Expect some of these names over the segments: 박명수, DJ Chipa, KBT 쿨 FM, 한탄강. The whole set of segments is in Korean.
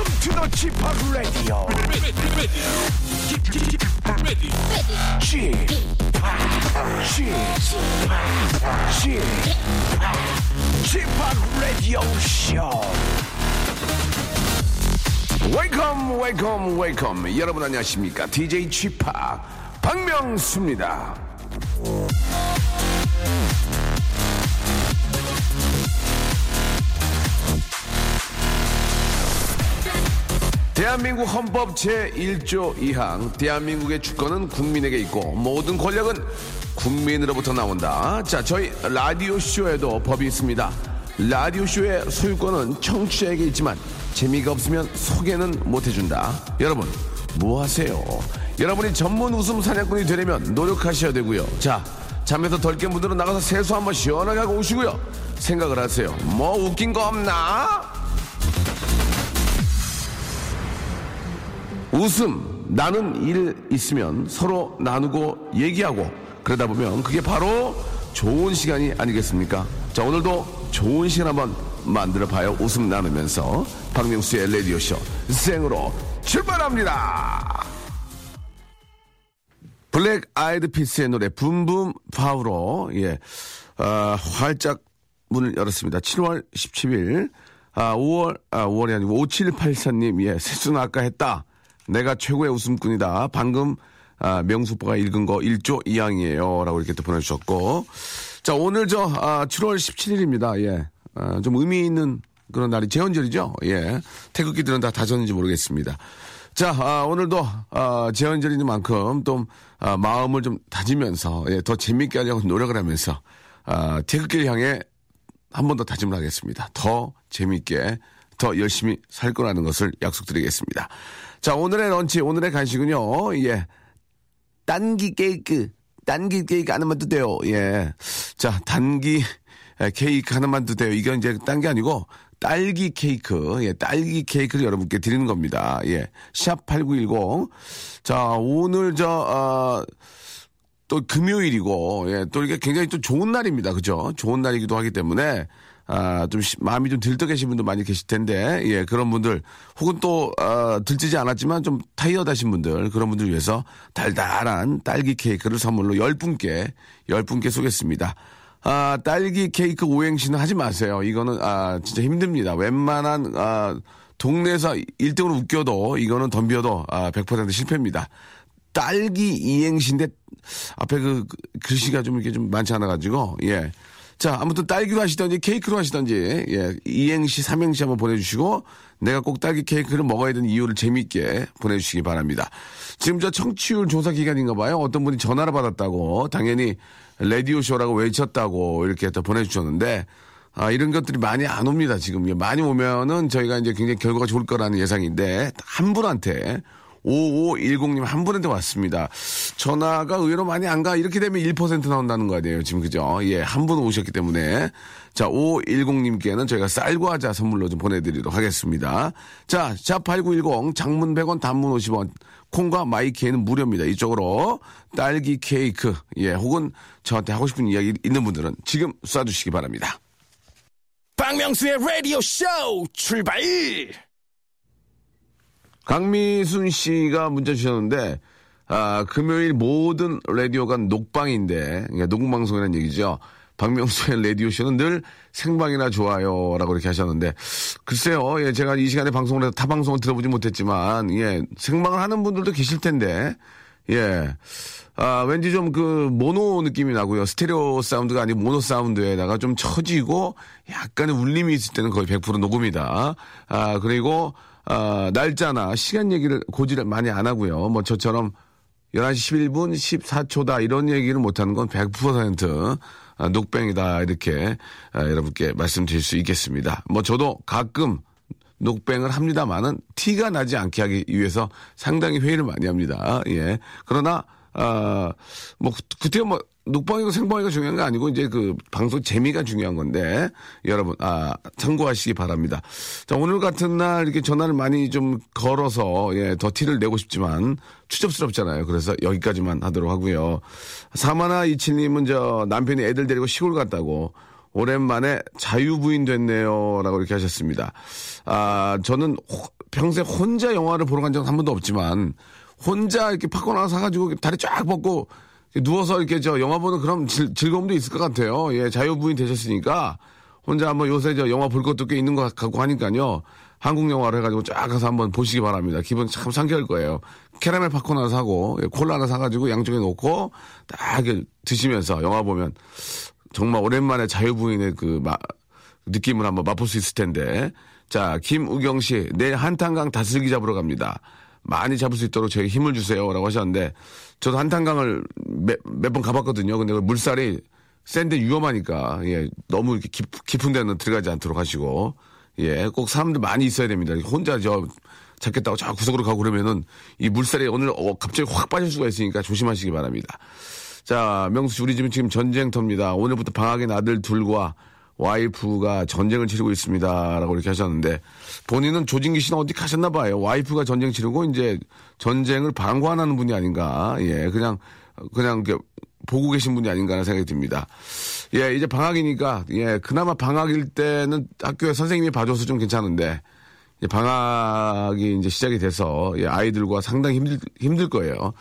Welcome to the Chipa Radio. Chipa Radio Show. Welcome, welcome, welcome. 여러분 안녕하십니까? DJ Chipa 박명수입니다. 대한민국 헌법 제1조 2항 대한민국의 주권은 국민에게 있고 모든 권력은 국민으로부터 나온다. 자, 저희 라디오쇼에도 법이 있습니다. 라디오쇼의 소유권은 청취자에게 있지만 재미가 없으면 소개는 못해준다. 여러분 뭐하세요? 여러분이 전문 웃음 사냥꾼이 되려면 노력하셔야 되고요. 자, 잠에서 덜 깬 분들은 나가서 세수 한번 시원하게 하고 오시고요. 생각을 하세요. 뭐 웃긴 거 없나? 웃음, 나눈 일 있으면 서로 나누고 얘기하고 그러다 보면 그게 바로 좋은 시간이 아니겠습니까? 자, 오늘도 좋은 시간 한번 만들어봐요. 웃음 나누면서 박명수의 라디오쇼 생으로 출발합니다. 블랙 아이드 피스의 노래 붐붐 파우로 활짝 문을 열었습니다. 7월 17일 5월이 아니고 5784님 세수는 아까 했다. 내가 최고의 웃음꾼이다. 방금 명수 오빠가 읽은 거 1조 2항이에요. 라고 이렇게 또 보내주셨고. 자, 오늘 7월 17일입니다. 예. 좀 의미 있는 그런 날이 재헌절이죠. 예. 태극기들은 다 다졌는지 모르겠습니다. 자, 오늘도 재헌절인 만큼 좀 마음을 좀 다지면서 더 재밌게 하려고 노력을 하면서 태극기를 향해 한 번 더 다짐을 하겠습니다. 더 재밌게, 더 열심히 살 거라는 것을 약속드리겠습니다. 자, 오늘의 런치, 오늘의 간식은요, 예. 단기 케이크 하나만 드세요. 예. 자, 단기 케이크 하나만 드세요. 이건 이제 딴 게 아니고, 딸기 케이크. 예, 딸기 케이크를 여러분께 드리는 겁니다. 예. 샵8910. 자, 오늘 또 금요일이고, 예. 또 이게 굉장히 또 좋은 날입니다. 그죠? 좋은 날이기도 하기 때문에, 좀 마음이 좀 들떠계신 분도 많이 계실 텐데, 예, 그런 분들, 혹은 또, 들뜨지 않았지만 좀 타이어드하신 분들, 그런 분들 위해서 달달한 딸기 케이크를 선물로 10분께 쏘겠습니다. 딸기 케이크 오행시는 하지 마세요. 이거는, 진짜 힘듭니다. 웬만한, 동네에서 1등으로 웃겨도, 이거는 덤벼도, 100% 실패입니다. 딸기 이행시인데, 앞에 글씨가 좀 이렇게 좀 많지 않아가지고, 예. 자, 아무튼 딸기로 하시던지 케이크로 하시던지, 예, 2행시, 3행시 한번 보내주시고, 내가 꼭 딸기 케이크를 먹어야 되는 이유를 재미있게 보내주시기 바랍니다. 지금 저 청취율 조사 기간인가 봐요. 어떤 분이 전화를 받았다고, 당연히 라디오쇼라고 외쳤다고 이렇게 또 보내주셨는데, 이런 것들이 많이 안 옵니다, 지금. 많이 오면은 저희가 이제 굉장히 결과가 좋을 거라는 예상인데, 한 분한테, 5510님 한 분한테 왔습니다. 전화가 의외로 많이 안 가. 이렇게 되면 1% 나온다는 거 아니에요. 지금 그죠? 예, 한 분 오셨기 때문에. 자, 5510님께는 저희가 쌀과자 선물로 좀 보내드리도록 하겠습니다. 자, 자8910 장문 100원 단문 50원. 콩과 마이케이는 무료입니다. 이쪽으로 딸기 케이크, 예, 혹은 저한테 하고 싶은 이야기 있는 분들은 지금 쏴주시기 바랍니다. 박명수의 라디오 쇼 출발! 강미순 씨가 문자 주셨는데, 금요일 모든 라디오가 녹방인데, 그러니까 녹음방송이라는 얘기죠. 박명수의 라디오쇼는 늘 생방이나 좋아요. 라고 이렇게 하셨는데, 글쎄요, 예, 제가 이 시간에 방송을 해서 타방송을 들어보지 못했지만, 예, 생방을 하는 분들도 계실 텐데, 예, 왠지 좀 모노 느낌이 나고요. 스테레오 사운드가 아니고 모노 사운드에다가 좀 처지고, 약간의 울림이 있을 때는 거의 100% 녹음이다. 그리고, 날짜나 시간 얘기를 고지를 많이 안 하고요. 뭐 저처럼 11시 11분 14초다 이런 얘기를 못하는 건 100% 녹뱅이다 이렇게 여러분께 말씀드릴 수 있겠습니다. 뭐 저도 가끔 녹뱅을 합니다만은 티가 나지 않게 하기 위해서 상당히 회의를 많이 합니다. 예. 그러나 뭐 그때 뭐 녹방이고 생방이고 중요한 게 아니고 이제 방송 재미가 중요한 건데 여러분 참고하시기 바랍니다. 자, 오늘 같은 날 이렇게 전화를 많이 좀 걸어서 예, 더 티를 내고 싶지만 추접스럽잖아요. 그래서 여기까지만 하도록 하고요. 4127님은 남편이 애들 데리고 시골 갔다고 오랜만에 자유부인 됐네요. 라고 이렇게 하셨습니다. 아, 저는 평생 혼자 영화를 보러 간 적은 한 번도 없지만, 혼자 이렇게 팝콘 하나 사가지고 다리 쫙 뻗고 누워서 이렇게 저 영화 보는 그런 즐거움도 있을 것 같아요. 예, 자유부인 되셨으니까, 혼자 한번 요새 저 영화 볼 것도 꽤 있는 것 같고 하니까요. 한국 영화를 해가지고 쫙 가서 한번 보시기 바랍니다. 기분 참 상쾌할 거예요. 캐러멜 팝콘 하나 사고, 콜라 하나 사가지고 양쪽에 놓고, 딱 이렇게 드시면서 영화 보면, 정말 오랜만에 자유부인의 그 느낌을 한번 맛볼 수 있을 텐데. 자, 김우경 씨, 내일 한탄강 다슬기 잡으러 갑니다. 많이 잡을 수 있도록 저에게 힘을 주세요라고 하셨는데, 저도 한탄강을 몇 번 가봤거든요. 근데 물살이 센데 위험하니까, 예, 너무 이렇게 깊은 데는 들어가지 않도록 하시고, 예, 꼭 사람들 많이 있어야 됩니다. 혼자 저 잡겠다고 저 구석으로 가고 그러면은 이 물살이 오늘 갑자기 확 빠질 수가 있으니까 조심하시기 바랍니다. 자, 명수 씨, 우리 집은 지금 전쟁터입니다. 오늘부터 방학인 아들 둘과 와이프가 전쟁을 치르고 있습니다. 라고 이렇게 하셨는데, 본인은 조진기 씨는 어디 가셨나 봐요. 와이프가 전쟁 치르고 이제 전쟁을 방관하는 분이 아닌가. 예, 그냥 보고 계신 분이 아닌가 하는 생각이 듭니다. 예, 이제 방학이니까, 예, 그나마 방학일 때는 학교에 선생님이 봐줘서 좀 괜찮은데, 방학이 이제 시작이 돼서, 예, 아이들과 상당히 힘들 거예요.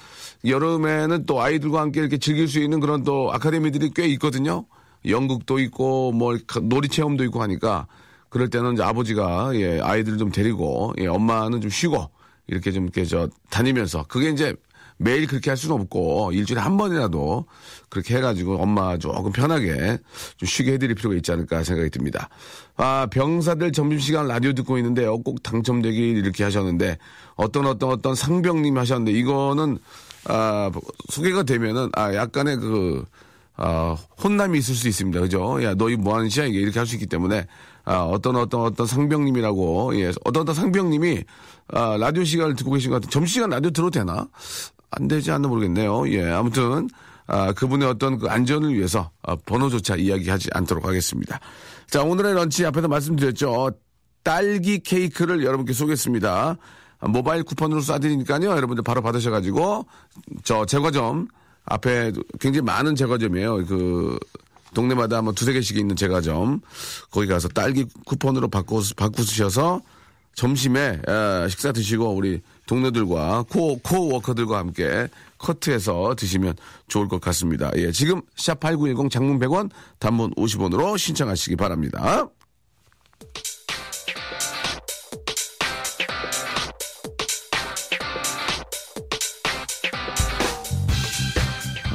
여름에는 또 아이들과 함께 이렇게 즐길 수 있는 그런 또 아카데미들이 꽤 있거든요. 연극도 있고, 뭐, 놀이 체험도 있고 하니까, 그럴 때는 이제 아버지가, 예, 아이들을 좀 데리고, 예, 엄마는 좀 쉬고, 이렇게 좀, 이렇게 다니면서, 그게 이제 매일 그렇게 할 수는 없고, 일주일에 한 번이라도 그렇게 해가지고 엄마 조금 편하게 좀 쉬게 해드릴 필요가 있지 않을까 생각이 듭니다. 아, 병사들 점심시간 라디오 듣고 있는데요. 꼭 당첨되길 이렇게 하셨는데, 어떤 상병님 하셨는데, 이거는, 아, 소개가 되면은, 아, 약간의 혼남이 있을 수 있습니다. 그죠? 야, 너희 뭐 하는 짓이야? 이렇게 할 수 있기 때문에, 아, 어떤 상병님이라고, 예, 어떤 상병님이, 아, 라디오 시간을 듣고 계신 것 같은데, 점심시간 라디오 들어도 되나? 안 되지 않나 모르겠네요. 예, 아무튼, 아, 그분의 어떤 그 안전을 위해서, 아, 번호조차 이야기하지 않도록 하겠습니다. 자, 오늘의 런치 앞에서 말씀드렸죠. 딸기 케이크를 여러분께 쏘겠습니다. 모바일 쿠폰으로 쏴드리니까요. 여러분들 바로 받으셔가지고, 저 제과점, 앞에 굉장히 많은 제과점이에요. 그, 동네마다 뭐 두세 개씩 있는 제과점. 거기 가서 딸기 쿠폰으로 바꾸셔서, 점심에 식사 드시고 우리 동료들과 코워커들과 함께 커트해서 드시면 좋을 것 같습니다. 예, 지금 샵8910 장문 100원, 단문 50원으로 신청하시기 바랍니다.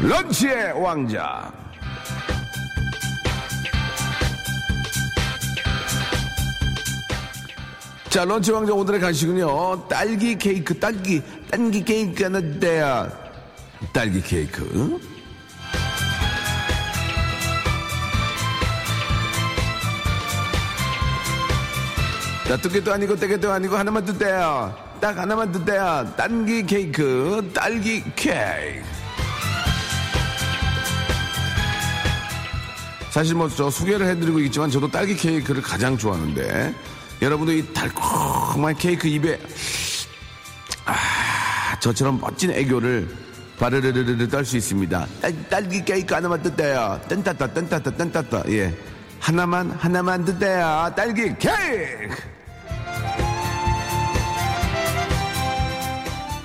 런치의 왕자. 자, 런치 왕자 오늘의 간식은요, 딸기 케이크 하는데요. 딸기 케이크. 나 뚜기도 아니고 떼기도 아니고 하나만 뜯대요. 딱 하나만 뜯대요. 딸기 케이크, 딸기 케이크. 사실 뭐 저 소개를 해드리고 있지만 저도 딸기 케이크를 가장 좋아하는데, 여러분도 이 달콤한 케이크 입에, 아, 저처럼 멋진 애교를 바르르르르 떨 수 있습니다. 딸기 케이크 하나만 뜯어요. 딴따따. 예. 하나만 뜯어요. 딸기 케이크!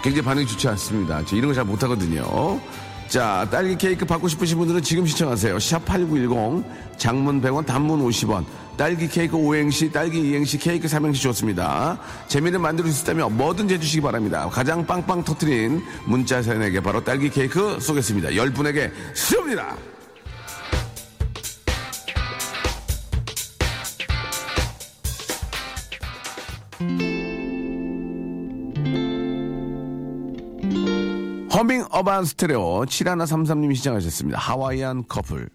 굉장히 반응이 좋지 않습니다. 저 이런 거 잘 못하거든요. 자, 딸기 케이크 받고 싶으신 분들은 지금 신청하세요. 샵8910, 장문 100원, 단문 50원. 딸기 케이크 5행시, 딸기 2행시, 케이크 3행시 좋습니다. 재미를 만들 수 있다면 뭐든지 해주시기 바랍니다. 가장 빵빵 터트린 문자 사연에게 바로 딸기 케이크 쏘겠습니다. 10분에게 쏩니다. 허밍 어반 스테레오 7133님이 시청하셨습니다. 하와이안 커플.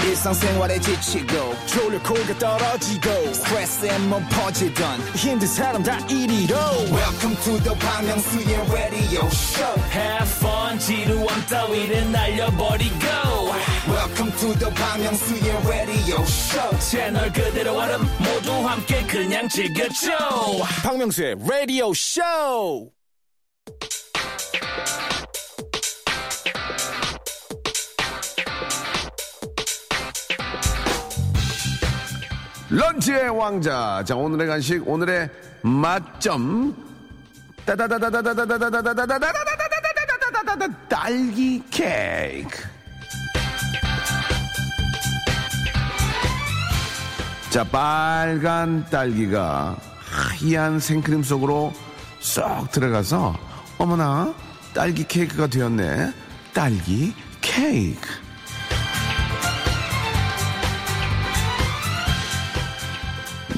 일상생활에 지치고, 졸려 코가 떨어지고, 스트레스에 몸 퍼지던, 힘든 사람 다 이리로. Welcome to the 박명수의 radio show. Have fun, 지루함 따위를 날려버리고. Welcome to the 박명수의 radio show. 채널 그대로 알음 모두 함께 그냥 즐겨줘. 박명수의 radio show. 런치의 왕자. 자, 오늘의 간식, 오늘의 맛점. 딸기 케이크. 자, 빨간 딸기가 하얀 생크림 속으로 쏙 들어가서, 어머나, 딸기 케이크가 되었네. 딸기 케이크.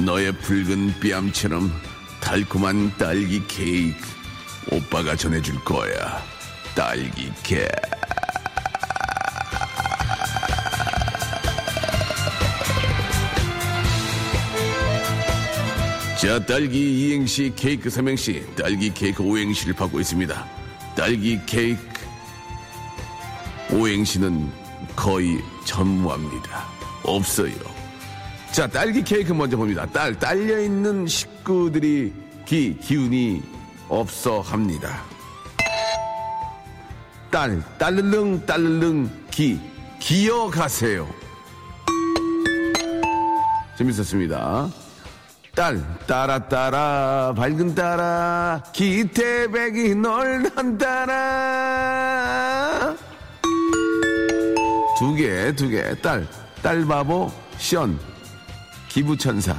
너의 붉은 뺨처럼 달콤한 딸기 케이크. 오빠가 전해줄 거야. 딸기 케이크. 자, 딸기 2행시, 케이크 3행시, 딸기 케이크 5행시를 받고 있습니다. 딸기 케이크 5행시는 거의 전무합니다. 없어요. 자, 딸기 케이크 먼저 봅니다. 딸려있는 식구들이 기운이 없어 합니다. 딸르릉 딸르릉 기어가세요. 재밌었습니다. 따라 밝은 따라 기태백이 널 난따라. 두 개. 딸바보 션 기부천사.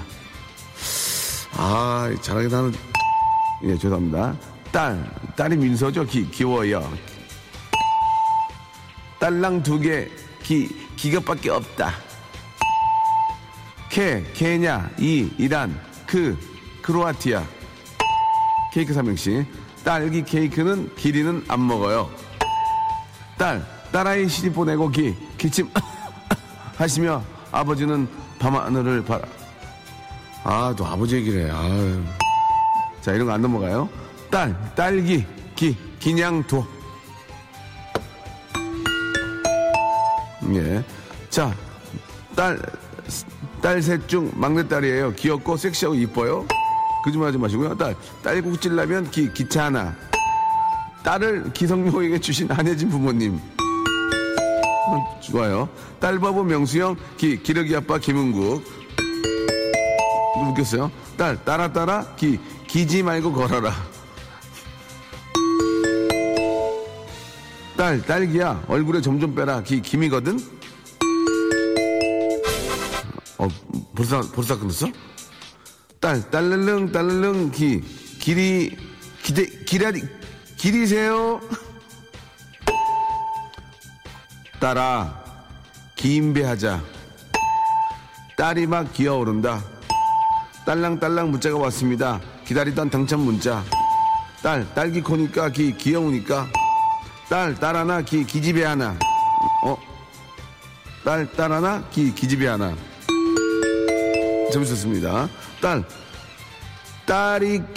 아, 잘하긴 하는. 예, 죄송합니다. 딸이 민서죠. 귀여워요. 딸랑 2개 기겁밖에 없다. 케냐, 이란, 크로아티아. 케이크 3행시. 딸기 케이크는 기린은 안 먹어요. 딸아이 시집 보내고 기침 하시며 아버지는 밤하늘을 봐라. 아, 또 아버지 얘기를 해. 아유. 자, 이런 거 안 넘어가요. 딸기, 기냥도. 예. 자, 딸 셋 중 막내딸이에요. 귀엽고 섹시하고 이뻐요. 거짓말 하지 마시고요. 딸꾹질 나면 귀찮아. 딸을 기성모에게 주신 안혜진 부모님. 좋아요. 딸바보 명수형, 기러기 아빠 김은국. 웃겼어요. 따라, 기지 말고 걸어라. 딸기야, 얼굴에 점 좀 빼라. 김이거든? 벌써 끊었어? 딸르릉, 길이세요. 딸아, 기인배하자. 딸이 막 기어오른다. 딸랑딸랑 문자가 왔습니다. 기다리던 당첨 문자. 딸기 코니까 귀여우니까. 딸 하나, 기집애 하나. 딸 하나, 기집애 하나. 재밌었습니다. 딸이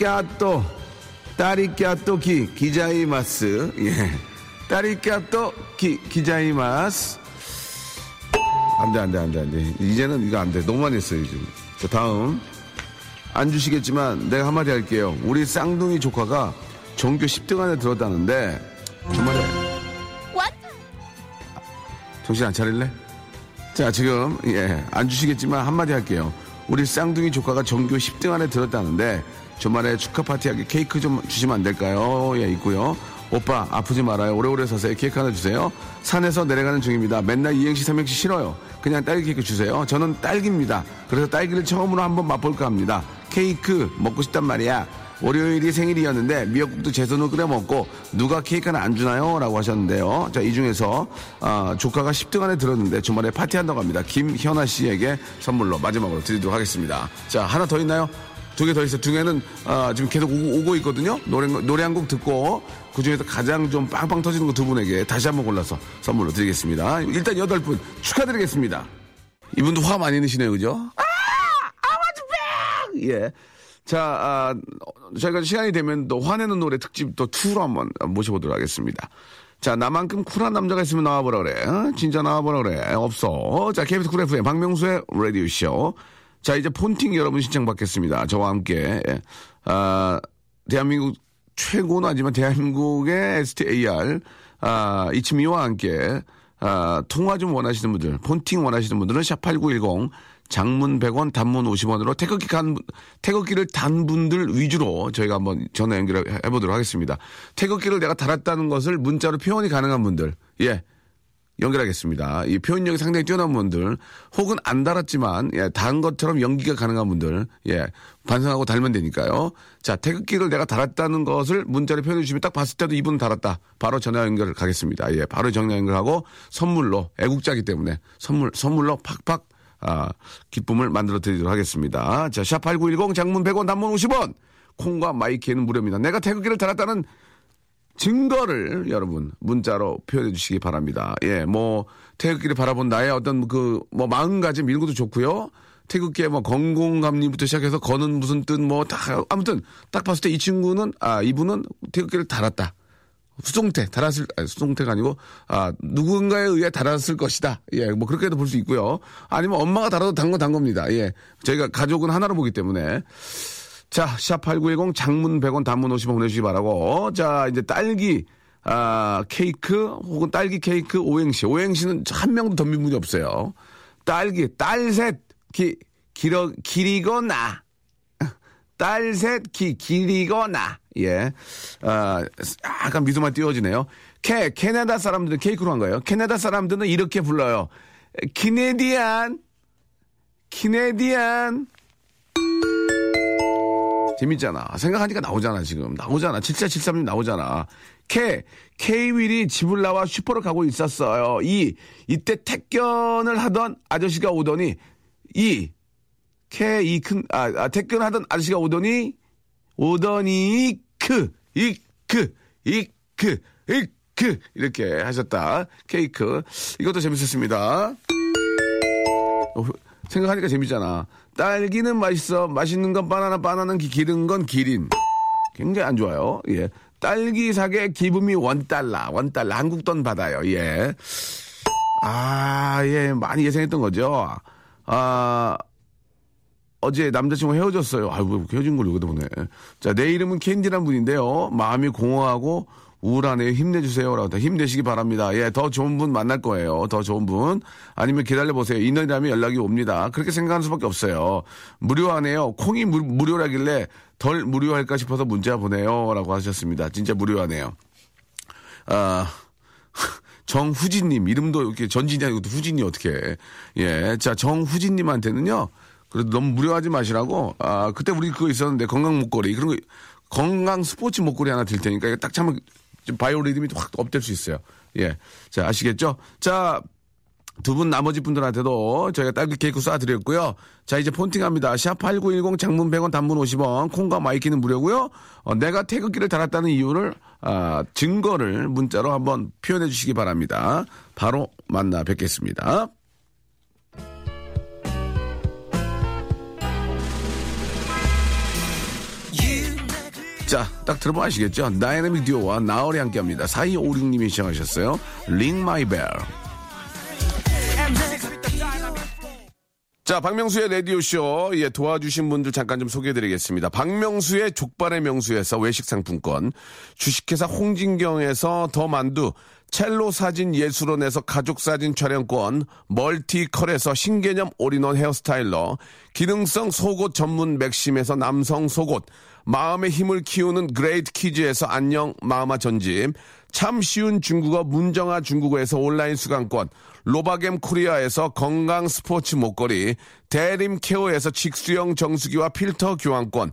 까또 기자이마스. 예. 딸이 까또 기자이마스. 안 돼. 이제는 이거 안 돼. 너무 많이 했어요, 지금. 자, 다음. 안 주시겠지만 내가 한마디 할게요. 우리 쌍둥이 조카가 전교 10등 안에 들었다는데 주말에 정신 안 차릴래? 자, 지금 예, 안 주시겠지만 한마디 할게요. 우리 쌍둥이 조카가 전교 10등 안에 들었다는데 주말에 축하 파티하게 케이크 좀 주시면 안 될까요? 예, 있고요. 오빠 아프지 말아요. 오래오래 사세요. 케이크 하나 주세요. 산에서 내려가는 중입니다. 맨날 2행시 3행시 싫어요. 그냥 딸기 케이크 주세요. 저는 딸기입니다. 그래서 딸기를 처음으로 한번 맛볼까 합니다. 케이크 먹고 싶단 말이야. 월요일이 생일이었는데 미역국도 제 손으로 끓여 먹고 누가 케이크 하나 안 주나요? 라고 하셨는데요. 자, 이 중에서 조카가 10등 안에 들었는데 주말에 파티한다고 합니다. 김현아 씨에게 선물로 마지막으로 드리도록 하겠습니다. 자, 하나 더 있나요? 두 개 더 있어요. 두 개는 지금 계속 오고 있거든요. 노래 한 곡 듣고 그중에서 가장 좀 빵빵 터지는 거 두 분에게 다시 한번 골라서 선물로 드리겠습니다. 일단 8분 축하드리겠습니다. 이분도 화 많이 내시네요. 그죠? 아마주뱅! 예. 자, 저희가 시간이 되면 또 화내는 노래 특집 또 2로 한번 모셔보도록 하겠습니다. 자, 나만큼 쿨한 남자가 있으면 나와보라 그래. 진짜 나와보라 그래. 없어. 자, KBT 쿨 FM 박명수의 라디오쇼. 자, 이제 폰팅 여러분 신청 받겠습니다. 저와 함께, 대한민국 최고는 아니지만 대한민국의 STAR, 이치미와 함께, 통화 좀 원하시는 분들, 폰팅 원하시는 분들은 샵 8910, 장문 100원, 단문 50원으로 태극기를 단 분들 위주로 저희가 한번 전화 연결해 보도록 하겠습니다. 태극기를 내가 달았다는 것을 문자로 표현이 가능한 분들, 예, 연결하겠습니다. 이 표현력이 상당히 뛰어난 분들, 혹은 안 달았지만, 예, 단 것처럼 연기가 가능한 분들, 예, 반성하고 달면 되니까요. 자, 태극기를 내가 달았다는 것을 문자로 표현해 주시면 딱 봤을 때도 이분은 달았다. 바로 전화 연결 가겠습니다. 예, 바로 전화 연결하고 선물로, 애국자이기 때문에 선물로 팍팍, 기쁨을 만들어 드리도록 하겠습니다. 자, 샵8910 장문 100원, 단문 50원, 콩과 마이키에는 무료입니다. 내가 태극기를 달았다는 증거를 여러분 문자로 표현해 주시기 바랍니다. 예, 뭐 태극기를 바라본 나의 어떤 그 뭐 마음가짐 이런 것도 좋고요. 태극기의 뭐 건공감리부터 시작해서 거는 무슨 뜻 뭐 다 아무튼 딱 봤을 때 이 친구는 이분은 태극기를 달았다. 수송태가 아니고 누군가에 의해 달았을 것이다. 예, 뭐 그렇게도 볼 수 있고요. 아니면 엄마가 달아도 단 겁니다. 예, 저희가 가족은 하나로 보기 때문에. 자, 샵8910 장문 100원 단문 50원 보내주시기 바라고. 자, 이제 딸기 케이크 혹은 딸기 케이크 오행시는 한 명도 덤빈 분이 없어요. 딸기, 딸셋 길이거나 딸셋 길이거나, 예, 약간 미소만 띄워지네요. 캐나다 사람들은 케이크로 한 거예요. 캐나다 사람들은 이렇게 불러요. 키네디안. 재밌잖아. 생각하니까 나오잖아, 지금. 나오잖아. 7473님 나오잖아. K-윌이 집을 나와 슈퍼로 가고 있었어요. 이때 택견을 하던 아저씨가 오더니, 택견하던 아저씨가 오더니, 이렇게 하셨다. 케이크. 이것도 재밌었습니다. 생각하니까 재밌잖아. 딸기는 맛있어. 맛있는 건 바나나는 기른 건 기린. 굉장히 안 좋아요. 예. 딸기 사게 기분이 $1. 한국 돈 받아요. 예. 예. 많이 예상했던 거죠. 어제 남자친구 헤어졌어요. 헤어진 걸 여기다 보네. 자, 내 이름은 캔디란 분인데요. 마음이 공허하고 우울하네요. 힘내주세요라고. 다 힘내시기 바랍니다. 예, 더 좋은 분 만날 거예요. 더 좋은 분. 아니면 기다려보세요. 인연이라면 연락이 옵니다. 그렇게 생각하는 수밖에 없어요. 무료하네요. 콩이 무료라길래 덜 무료할까 싶어서 문자 보내요라고 하셨습니다. 진짜 무료하네요. 정후진님. 이름도 이렇게 전진이 아니고 후진이 어떻게 해. 예, 자, 정후진님한테는요. 그래도 너무 무료하지 마시라고. 그때 우리 그거 있었는데 건강 목걸이. 그런 거, 건강 스포츠 목걸이 하나 드릴 테니까 이거 딱 참으면 바이오 리듬이 확 업될 수 있어요. 예. 자, 아시겠죠? 자, 두 분 나머지 분들한테도 저희가 딸기 케이크 쏴드렸고요. 자, 이제 폰팅합니다. 샵8910 장문 100원 단문 50원 콩과 마이키는 무료고요. 내가 태극기를 달았다는 이유를 증거를 문자로 한번 표현해 주시기 바랍니다. 바로 만나 뵙겠습니다. 자, 딱 들어보면 아시겠죠? 다이나믹 듀오와 나얼이 함께합니다. 4256님이 시청하셨어요. Ring My Bell. 자, 박명수의 라디오쇼, 예, 도와주신 분들 잠깐 좀 소개해드리겠습니다. 박명수의 족발의 명수에서 외식 상품권, 주식회사 홍진경에서 더 만두, 첼로 사진 예술원에서 가족 사진 촬영권, 멀티컬에서 신개념 올인원 헤어스타일러, 기능성 속옷 전문 맥심에서 남성 속옷, 마음의 힘을 키우는 그레이트 키즈에서 안녕 마마 전집, 참 쉬운 중국어 문정아 중국어에서 온라인 수강권, 로바겜 코리아에서 건강 스포츠 목걸이, 대림 케어에서 직수형 정수기와 필터 교환권,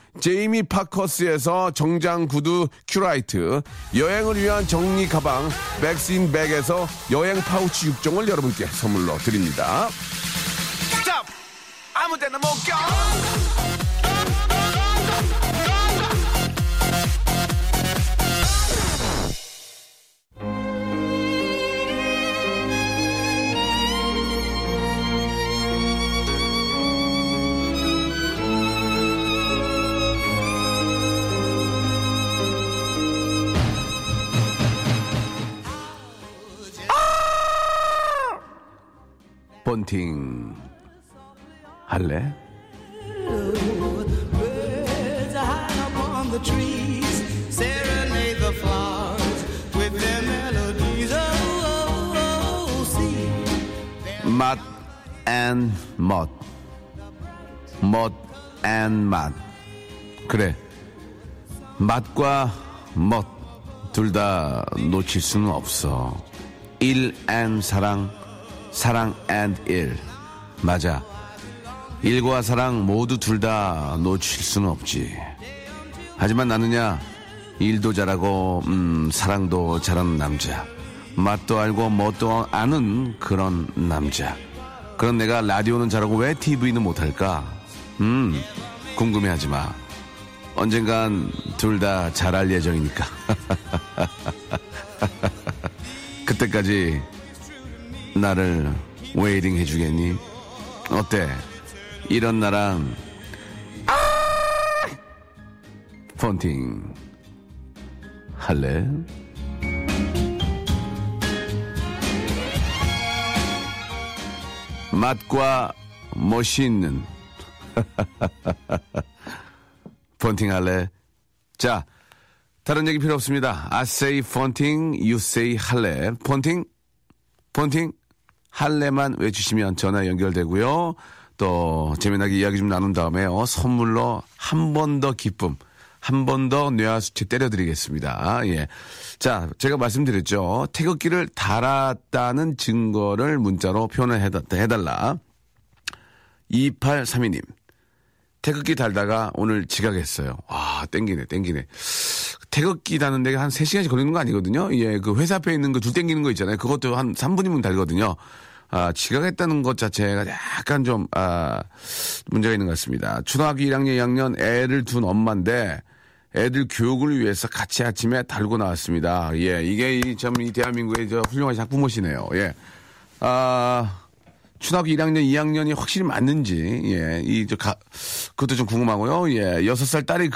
제이미 파커스에서 정장 구두 큐라이트, 여행을 위한 정리 가방 백스인백에서 여행 파우치 6종을 여러분께 선물로 드립니다. 스탑! 아무 데나 못 가! 번팅 할래? 맛 앤 멋, 멋 앤 맛. 그래, 맛과 멋 둘 다 놓칠 수는 없어. 일 앤 사랑, 사랑 앤 일. 맞아, 일과 사랑 모두 둘 다 놓칠 수는 없지. 하지만 나는야, 일도 잘하고 사랑도 잘하는 남자, 맛도 알고 멋도 아는 그런 남자. 그런 내가 라디오는 잘하고 왜 TV는 못할까? 궁금해하지 마. 언젠간 둘 다 잘할 예정이니까. 그때까지 나를 웨이팅 해주겠니? 어때? 이런 나랑 펀팅 할래? 맛과 멋이 있는 펀팅 할래? 자, 다른 얘기 필요 없습니다. I say 펀팅, you say 할래. 펀팅, 펀팅 할래만 외치시면 전화 연결되고요. 또 재미나게 이야기 좀 나눈 다음에요, 선물로 한 번 더 기쁨, 한 번 더 뇌하수체 때려드리겠습니다. 예, 자, 제가 말씀드렸죠. 태극기를 달았다는 증거를 문자로 표현을 해달라. 2832님, 태극기 달다가 오늘 지각했어요. 와, 땡기네. 태극기 다는 데가 한 3시간씩 걸리는 거 아니거든요. 예, 그 회사 앞에 있는 그 줄 땡기는 거 있잖아요. 그것도 한 3분이면 달거든요. 아, 지각했다는 것 자체가 약간 좀, 문제가 있는 것 같습니다. 초등학교 1학년, 2학년 애를 둔 엄마인데, 애들 교육을 위해서 같이 아침에 달고 나왔습니다. 예, 이게 이 대한민국의 저 훌륭한 학부모시네요. 예. 초등학교 1학년, 2학년이 확실히 맞는지, 예, 그것도 좀 궁금하고요. 예, 6살 딸이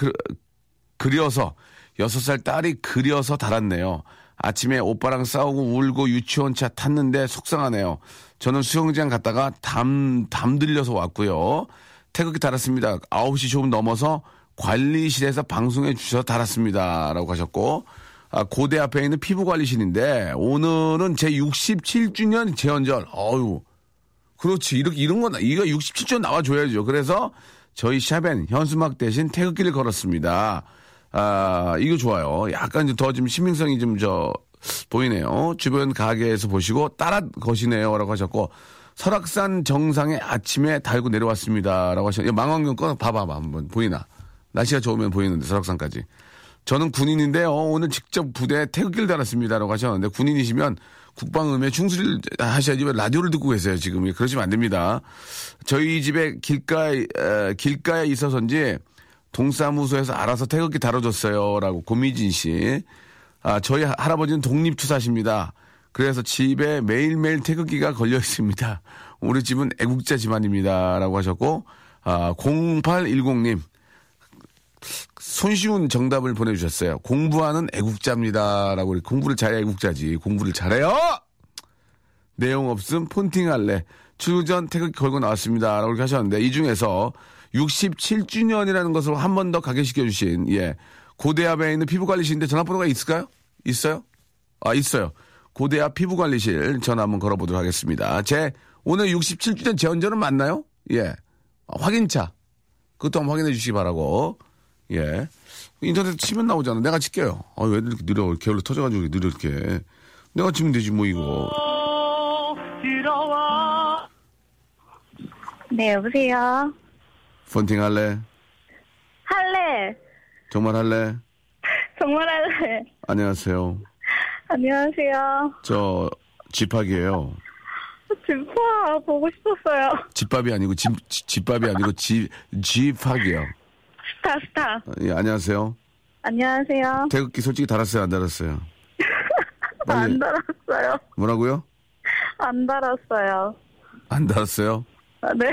그려서, 6살 딸이 그려서 달았네요. 아침에 오빠랑 싸우고 울고 유치원차 탔는데 속상하네요. 저는 수영장 갔다가 들려서 왔고요. 태극기 달았습니다. 9시 조금 넘어서 관리실에서 방송해 주셔서 달았습니다. 라고 하셨고, 고대 앞에 있는 피부관리실인데, 오늘은 제 67주년 재연절. 어유, 그렇지. 이거 67주년 나와줘야죠. 그래서 저희 샵엔 현수막 대신 태극기를 걸었습니다. 이거 좋아요. 약간 더 좀 신빙성이 좀 보이네요. 주변 가게에서 보시고 따라 거시네요. 라고 하셨고, 설악산 정상에 아침에 달고 내려왔습니다. 라고 하셨는데, 망원경 꺼 봐봐, 한번 보이나? 날씨가 좋으면 보이는데, 설악산까지. 저는 군인인데요, 오늘 직접 부대에 태극기를 달았습니다. 라고 하셨는데, 군인이시면 국방음에 충실을 하셔야지 왜 라디오를 듣고 계세요, 지금. 그러시면 안 됩니다. 저희 집에 길가에 있어서인지, 동사무소에서 알아서 태극기 다뤄줬어요. 라고 고미진 씨. 저희 할아버지는 독립투사십니다. 그래서 집에 매일매일 태극기가 걸려 있습니다. 우리 집은 애국자 집안입니다. 라고 하셨고, 0810님. 손쉬운 정답을 보내주셨어요. 공부하는 애국자입니다. 라고. 공부를 잘해, 애국자지. 공부를 잘해요! 내용 없음, 폰팅 할래. 출근 전 태극기 걸고 나왔습니다. 라고 이렇게 하셨는데, 이 중에서 67주년이라는 것을 한 번 더 가게시켜주신, 예, 고대 앞에 있는 피부관리실인데 전화번호가 있을까요? 있어요? 있어요. 고대 앞 피부관리실 전화 한번 걸어보도록 하겠습니다. 오늘 67주년 재연절은 맞나요? 예. 확인차. 그것도 한번 확인해 주시기 바라고. 예. 인터넷 치면 나오잖아. 내가 칠게요. 왜 이렇게 느려. 게을러 터져가지고 느려, 이렇게. 내가 치면 되지, 뭐, 이거. 네, 여보세요. 펀팅 할래? 할래. 정말 할래? 정말 할래. 안녕하세요. 안녕하세요. 저 집학이에요. 집학 보고 싶었어요. 집밥이 아니고 집밥이 아니고 집학이요. 스타. 예, 안녕하세요. 안녕하세요. 태극기 솔직히 달았어요, 안 달았어요? 안 달았어요. 뭐라고요? 안 달았어요. 안 달았어요? 아, 네.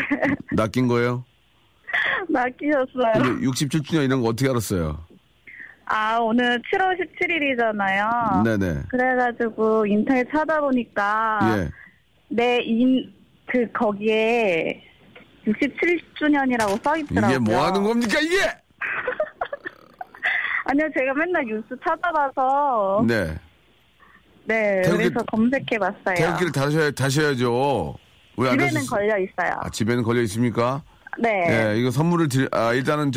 낚인 거예요? 낚이셨어요. 67주년 이런 거 어떻게 알았어요? 오늘 7월 17일이잖아요. 네네. 그래가지고 인터넷 찾아보니까, 예, 내 그 거기에 67주년이라고 써있더라고요. 이게 뭐 하는 겁니까 이게? 아니요, 제가 맨날 뉴스 찾아봐서. 네. 네, 태극기, 그래서 검색해봤어요. 태극기를 다셔야죠. 왜 안 다셨어요? 집에는 걸려 있어요. 아, 집에는 걸려 있습니까? 네. 네, 이거 선물을 일단은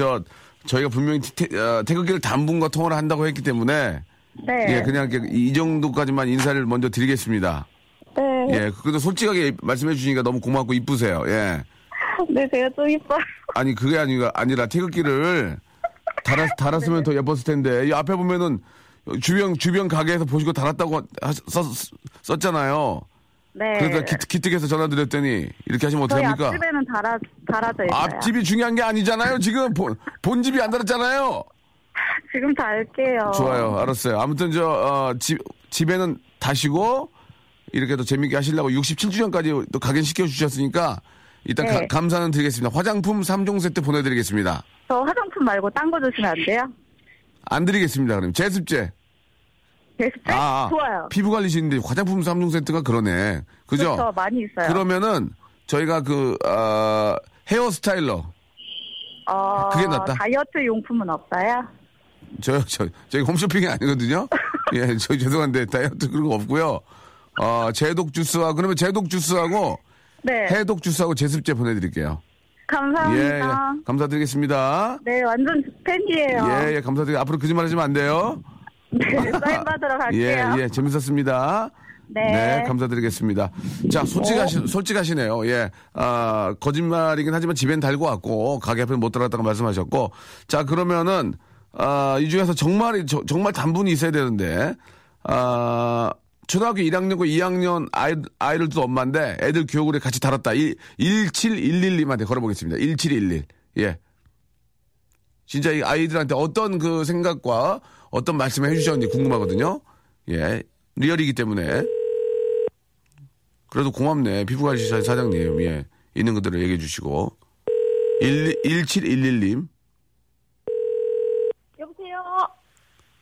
저희가 분명히 태극기를 당분과 통화를 한다고 했기 때문에. 네. 예, 그냥 이 정도까지만 인사를 먼저 드리겠습니다. 네. 예, 그래도 솔직하게 말씀해 주시니까 너무 고맙고 이쁘세요. 예. 네, 제가 좀 이뻐요. 아니, 그게 아니라 태극기를 달았으면 네. 더 예뻤을 텐데. 이 앞에 보면은 주변 가게에서 보시고 달았다고 썼잖아요. 네. 그러니까 기특해서 전화드렸더니 이렇게 하시면 어떡합니까? 앞집에는 달아져 있어요. 앞집이 중요한 게 아니잖아요. 지금 본집이 안 달았잖아요. 지금 달게요. 좋아요. 알았어요. 아무튼 집에는 다시고 이렇게 더 재밌게 하시려고 67주년까지 또 각인시켜 주셨으니까 일단 네. 감사는 드리겠습니다. 화장품 3종 세트 보내드리겠습니다. 저 화장품 말고 딴 거 주시면 안 돼요? 안 드리겠습니다. 그럼 제습제. 제습제? 좋아요. 피부 관리시는데 화장품 3종 세트가 그러네. 그죠? 그렇죠. 많이 있어요. 그러면은 저희가 헤어 스타일러. 그게 낫다. 다이어트 용품은 없어요? 저희 홈쇼핑이 아니거든요. 예, 저 죄송한데 다이어트 그런 거 없고요. 제독 주스하고 그러면 제독 주스하고 네. 해독 주스하고 제습제 보내드릴게요. 감사합니다. 예, 예, 감사드리겠습니다. 네, 완전 팬이에요. 예, 예, 감사드리고 앞으로 거짓말 하시면 안 돼요. 네, 사인 받으러 갈게요. 예, 예, 재밌었습니다. 네. 네, 감사드리겠습니다. 자, 솔직하시네요. 예. 거짓말이긴 하지만 집엔 달고 왔고, 가게 앞에 못 들어갔다고 말씀하셨고. 자, 그러면은, 이 중에서 정말 단분이 있어야 되는데, 초등학교 1학년과 2학년 아이를 둔 엄마인데, 애들 교육을 같이 달았다. 17112한테 걸어보겠습니다. 1711. 예. 진짜 이 아이들한테 어떤 그 생각과 어떤 말씀을 해주셨는지 궁금하거든요. 예. 리얼이기 때문에. 그래도 고맙네. 피부관리 사장님. 예. 있는 그대로 얘기해 주시고. 1711님. 여보세요?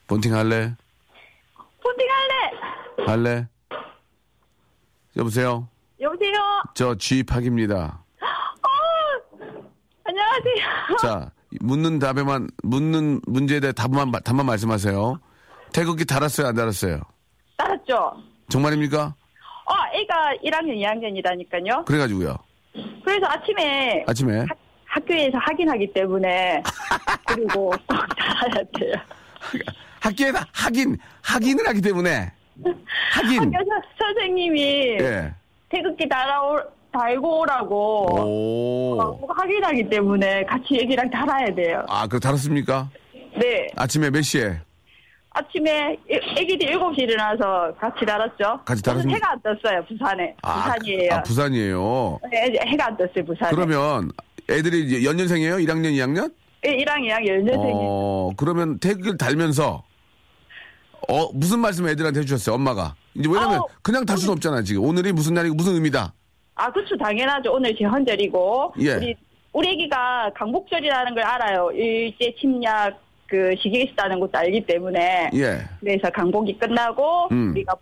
본팅 할래? 본팅 할래? 여보세요? 저 G팍입니다. 안녕하세요. 자, 묻는 문제에 대해 답만 말씀하세요. 태극기 달았어요, 안 달았어요? 달았죠. 정말입니까? 애가 1학년, 2학년이라니까요. 그래가지고요. 그래서 아침에 학교에서 확인하기 때문에 그리고 달아야 돼요. 학교에서 확인을 하기 때문에 학교 선생님이 예. 태극기 달고 오라고 확인하기 때문에 같이 애기랑 달아야 돼요. 아, 그럼 달았습니까? 네. 아침에 몇 시에? 아침에 애기들 7시 일어나서 같이 달았죠. 해가 안 떴어요, 부산에. 부산이에요. 부산이에요. 네, 해가 안 떴어요, 부산에. 그러면 애들이 연년생이에요? 1학년, 2학년? 네, 1학년, 2학년 연년생이에요. 그러면 태극기를 달면서 무슨 말씀을 애들한테 해주셨어요, 엄마가? 이제 왜냐면 그냥 달 수는 없잖아요, 지금. 오늘이 무슨 날이고 무슨 의미다. 아, 그렇죠. 당연하죠. 오늘 제헌절이고. 예. 우리 애기가 강복절이라는 걸 알아요. 일제 침략. 그 시기에 있다는 것도 알기 때문에 예. 그래서 강복이 끝나고 우리가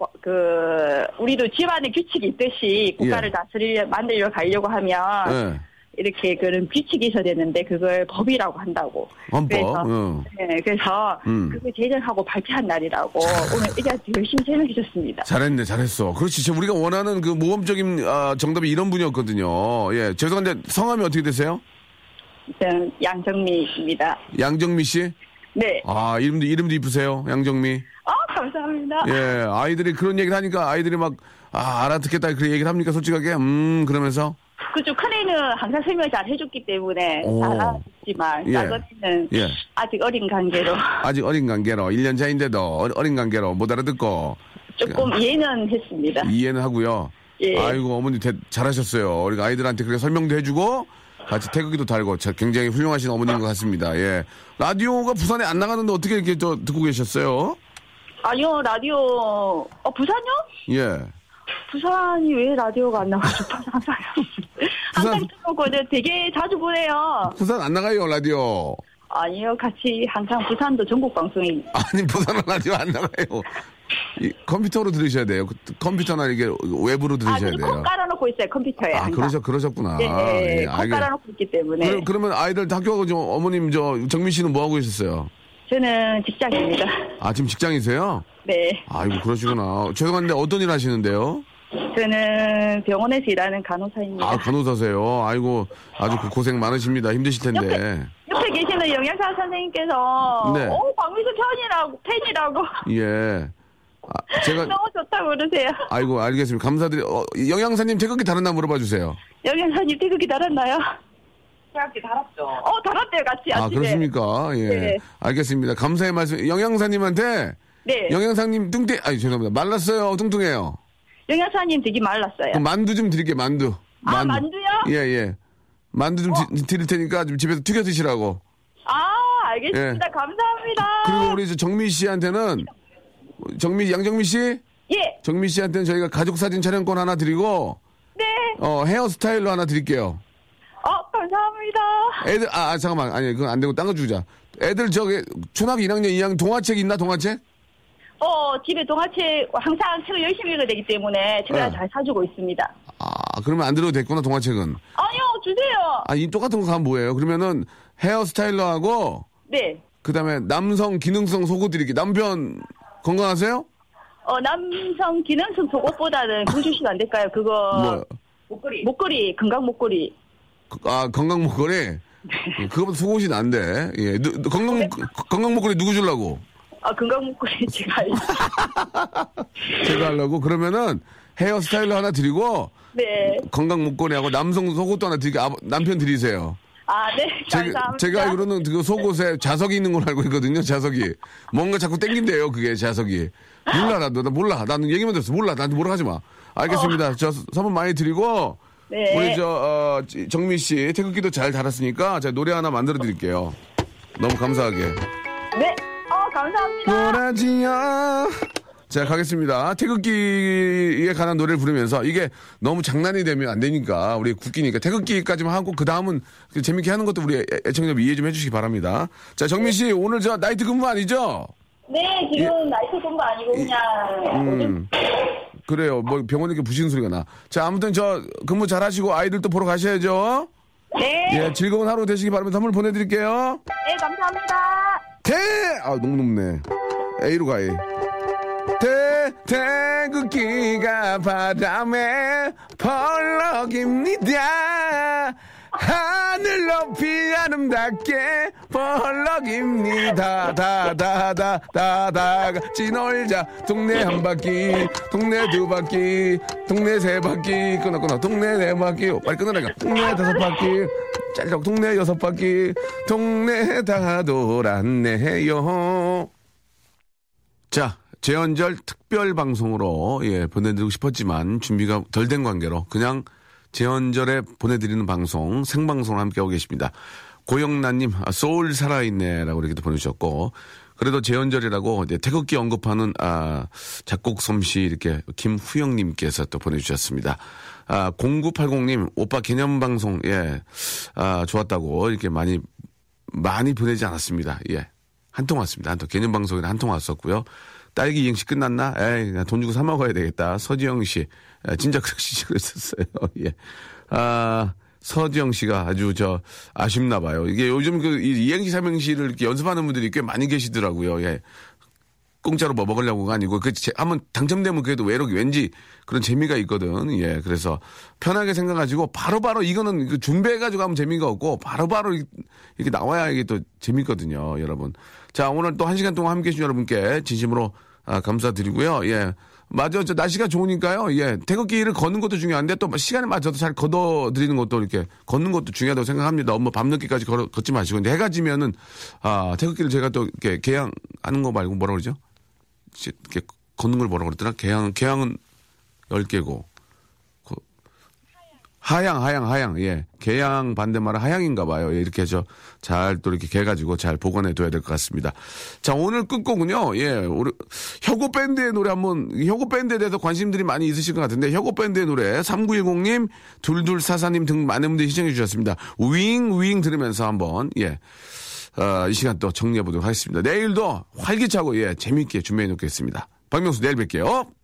우리도 집안에 규칙이 있듯이 국가를 예. 만들려 가려고 하면 예. 이렇게 그런 규칙이 있어야 되는데 그걸 법이라고 한다고. 헌법. 그래서 네, 그래서 그걸 제정하고 발표한 날이라고 오늘 애기한테 열심히 설명해줬습니다. 잘했어. 그렇지. 우리가 원하는 그 모범적인 정답이 이런 분이었거든요. 예, 죄송한데 성함이 어떻게 되세요? 저는 양정미입니다. 양정미 씨? 네. 아, 이름도 이쁘세요, 양정미. 감사합니다. 예, 아이들이 그런 얘기를 하니까 아이들이 막, 알아듣겠다, 그런 얘기를 합니까, 솔직하게? 그러면서? 그쵸, 큰애는 항상 설명을 잘 해줬기 때문에 잘 알아듣지만, 예. 작은이는 예. 아직 어린 관계로. 1년 차인데도 어린 관계로 못 알아듣고. 조금 이해는 했습니다. 이해는 하고요. 예. 아이고, 어머니 잘하셨어요. 우리가 아이들한테 그렇게 설명도 해주고, 같이 태극기도 달고 굉장히 훌륭하신 어머니인 것 같습니다. 예, 라디오가 부산에 안 나가는데 어떻게 이렇게 듣고 계셨어요? 아니요, 라디오 부산요? 예. 부산이 왜 라디오가 안 나가죠? 항상 듣고 되게 자주 보내요. 부산 안 나가요 라디오? 아니요, 같이 항상 부산도 전국 방송이. 아니, 부산은 라디오 안 나가요. 컴퓨터로 들으셔야 돼요. 컴퓨터나 이게 웹으로 들으셔야 돼요. 컴 깔아놓고 깔아놓고 있어요, 컴퓨터에. 아, 그러셨구나. 네, 예, 깔아놓고 있기 때문에. 그러면 아이들 학교하고 좀 어머님, 정민 씨는 뭐 하고 있었어요? 저는 직장입니다. 아, 지금 직장이세요? 네. 아이고, 그러시구나. 죄송한데 어떤 일 하시는데요? 저는 병원에서 일하는 간호사입니다. 아, 간호사세요? 아이고, 아주 고생 많으십니다. 힘드실 텐데. 옆에 계시는 영양사 선생님께서, 네. 오, 박명수 팬이라고. 예. 아, 제가 너무 좋다고 그러세요. 아이고, 알겠습니다. 감사드려요. 영양사님 태극기 달았나 물어봐 주세요. 영양사님 태극기 달았나요? 태극기 달았죠. 달았대요, 같이. 아침에. 아, 그렇습니까? 예. 네. 알겠습니다. 감사의 말씀. 영양사님한테. 네. 영양사님 죄송합니다. 말랐어요. 뚱뚱해요. 영양사님 되게 말랐어요. 만두 좀 드릴게요, 만두. 아, 만두요? 예, 예. 만두 좀 드릴 테니까 좀 집에서 튀겨 드시라고. 아, 알겠습니다. 예. 감사합니다. 그리고 우리 정민 씨한테는 양정민 씨? 예. 정민 씨한테는 저희가 가족 사진 촬영권 하나 드리고. 네. 헤어스타일로 하나 드릴게요. 감사합니다. 애들, 잠깐만. 아니, 그건 안 되고 딴 거 주자. 애들 저기, 초등학교 1학년 2학년 동화책 있나, 동화책? 집에 동화책, 항상 책을 열심히 읽어야 되기 때문에 제가 잘 사주고 있습니다. 아, 그러면 안 들어도 됐구나, 동화책은. 아니요, 주세요. 이 똑같은 거 가면 뭐예요? 그러면은 헤어스타일러 하고. 네. 그 다음에 남성 기능성 속옷 드릴게요. 남편 건강하세요? 남성 기능성 속옷보다는 그거 주시면 안 될까요? 그거. 뭐. 목걸이, 건강 목걸이. 건강 목걸이? 그거보다 속옷이 난데. 예. 건강 목걸이 누구 주려고? 건강 목걸이 제가 하려고? 그러면은 헤어스타일러 하나 드리고. 네. 건강 목걸이하고 남성 속옷도 하나 드릴게요. 남편 드리세요. 아, 네. 감사합니다. 제가 알기로는 그 속옷에 자석이 있는 걸 알고 있거든요, 자석이. 뭔가 자꾸 땡긴대요, 그게 자석이. 몰라, 나도. 나 몰라. 나는 얘기만 들었어. 몰라. 나한테 뭐라 하지 마. 알겠습니다. 저 선물 많이 드리고. 네. 우리 정민 씨 태극기도 잘 달았으니까 제가 노래 하나 만들어 드릴게요. 너무 감사하게. 네. 감사합니다. 노라지야. 자, 가겠습니다. 태극기에 관한 노래를 부르면서 이게 너무 장난이 되면 안 되니까 우리 국기니까 태극기까지만 하고 그 다음은 재밌게 하는 것도 우리 애청자분 이해 좀 해주시기 바랍니다. 자, 정민 씨 오늘 나이트 근무 아니죠? 네, 지금 나이트 근무 아니고 그냥. 그래요. 뭐 병원에 이렇게 부시는 소리가 나. 자, 아무튼 근무 잘 하시고 아이들도 보러 가셔야죠. 네. 예, 즐거운 하루 되시기 바라면서 선물 보내드릴게요. 네, 감사합니다. 너무 높네. A로 가, A. 태극기가 바람에 펄럭입니다. 하늘 높이 아름답게 펄럭입니다. 다 같이 놀자. 동네 한 바퀴, 동네 두 바퀴, 동네 세 바퀴, 끊어. 동네 네 바퀴, 빨리 끊으라니까. 동네 다섯 바퀴, 짤적 동네 여섯 바퀴, 동네 다 돌았네요. 자. 제헌절 특별 방송으로 보내드리고 싶었지만 준비가 덜 된 관계로 그냥 제헌절에 보내드리는 방송 생방송 함께하고 계십니다. 고영란님 소울 살아있네라고 이렇게도 보내주셨고 그래도 제헌절이라고 태극기 언급하는 작곡 솜씨 이렇게 김후영님께서 또 보내주셨습니다. 0980님 오빠 개념방송 좋았다고 이렇게 많이 보내지 않았습니다. 예, 한 통 왔습니다. 한 통 개념방송에는 한 통 왔었고요. 딸기 이행시 끝났나? 에이, 나 돈 주고 사 먹어야 되겠다. 서지영 씨. 진짜 그러시지 그랬었어요. 예. 서지영 씨가 아주 아쉽나 봐요. 이게 요즘 이행시 삼행시를 이렇게 연습하는 분들이 꽤 많이 계시더라고요. 예. 공짜로 뭐 먹으려고가 아니고, 한번 당첨되면 그래도 외롭게 왠지 그런 재미가 있거든. 예. 그래서 편하게 생각하시고, 바로바로 이거는 준비해가지고 하면 재미가 없고, 바로바로 이렇게 나와야 이게 또 재밌거든요. 여러분. 자, 오늘 또 1시간 동안 함께 해주신 여러분께 진심으로 감사드리고요. 예. 맞아요. 날씨가 좋으니까요. 예. 태극기를 거는 것도 중요한데 또 시간에 맞춰서 잘 걷어드리는 것도 이렇게 걷는 것도 중요하다고 생각합니다. 뭐 밤늦게까지 걷지 마시고. 근데 해가 지면은, 태극기를 제가 또 이렇게 개양하는 거 말고 뭐라 그러죠? 이렇게 걷는 걸 뭐라 그랬더라? 개양은 10개고. 하양, 예. 개양 반대말은 하양인가 봐요. 예, 이렇게 잘 또 이렇게 개가지고 잘 보관해 둬야 될 것 같습니다. 자, 오늘 끝곡은요. 예, 우리 혁오밴드의 노래 혁오밴드에 대해서 관심들이 많이 있으실 것 같은데, 혁오밴드의 노래 3910님, 2244님 등 많은 분들이 시청해 주셨습니다. 윙 들으면서 한번, 이 시간 또 정리해 보도록 하겠습니다. 내일도 활기차고, 재미있게 준비해 놓겠습니다. 박명수, 내일 뵐게요.